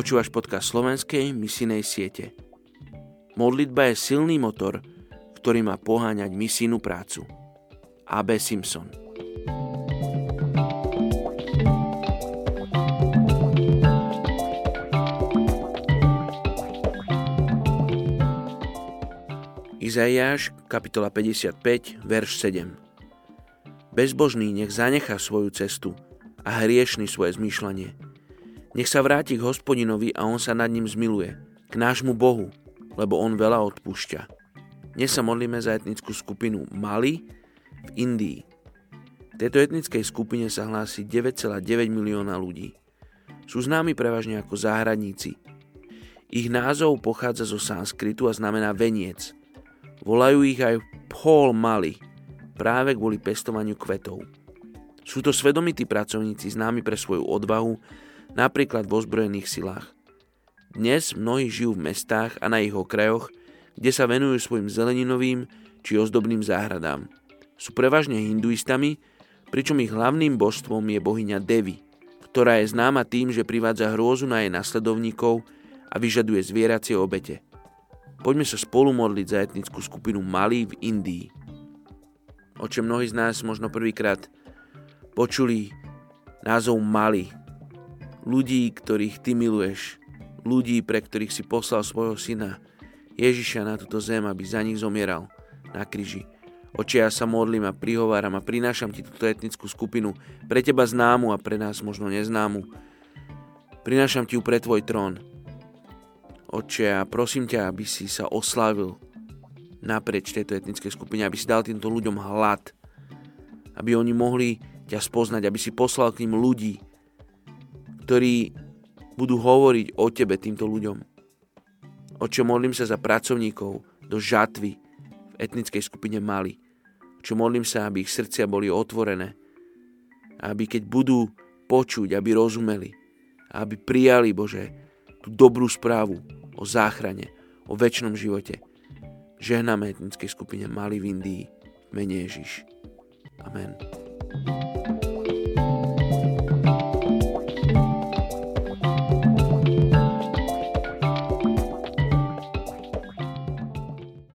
Počúvaš podcast Slovenskej misijnej siete. Modlitba je silný motor, ktorý má poháňať misijnú prácu. A. B. Simpson. Izaiáš, kapitola 55, verš 7. Bezbožný nech zanechá svoju cestu a hriešny svoje zmýšľanie. Nech sa vráti k Hospodinovi a on sa nad ním zmiluje, k nášmu Bohu, lebo on veľa odpúšťa. Dnes sa modlíme za etnickú skupinu Mali v Indii. V tejto etnickej skupine sa hlási 9,9 milióna ľudí. Sú známi prevažne ako záhradníci. Ich názov pochádza zo sanskritu a znamená veniec. Volajú ich aj Paul Mali, práve kvôli pestovaniu kvetov. Sú to svedomití pracovníci známi pre svoju odvahu, napríklad v ozbrojených silách. Dnes mnohí žijú v mestách a na ich okrajoch, kde sa venujú svojim zeleninovým či ozdobným záhradám. Sú prevažne hinduistami, pričom ich hlavným božstvom je bohyňa Devi, ktorá je známa tým, že privádza hrôzu na jej nasledovníkov a vyžaduje zvieracie obete. Poďme sa spolu modliť za etnickú skupinu Mali v Indii. O čom mnohí z nás možno prvýkrát počuli názov Mali. Ľudí, ktorých ty miluješ, ľudí, pre ktorých si poslal svojho syna Ježiša na túto zem, aby za nich zomieral na kríži. Oče, ja sa modlím a prihováram a prinášam ti túto etnickú skupinu, pre teba známu a pre nás možno neznámu. Prinášam ti ju pre tvoj trón. Oče, ja prosím ťa, aby si sa oslávil naprieč tejto etnickej skupine, aby si dal týmto ľuďom hlad, aby oni mohli ťa spoznať, aby si poslal k ním ľudí, ktorí budú hovoriť o tebe týmto ľuďom. Oče, modlím sa za pracovníkov do žatvy v etnickej skupine Mali. Oče, modlím sa, aby ich srdcia boli otvorené. Aby keď budú počuť, aby rozumeli. Aby prijali, Bože, tú dobrú správu o záchrane, o večnom živote. Žehname etnickej skupine Mali v Indii. Mene Ježiš. Amen.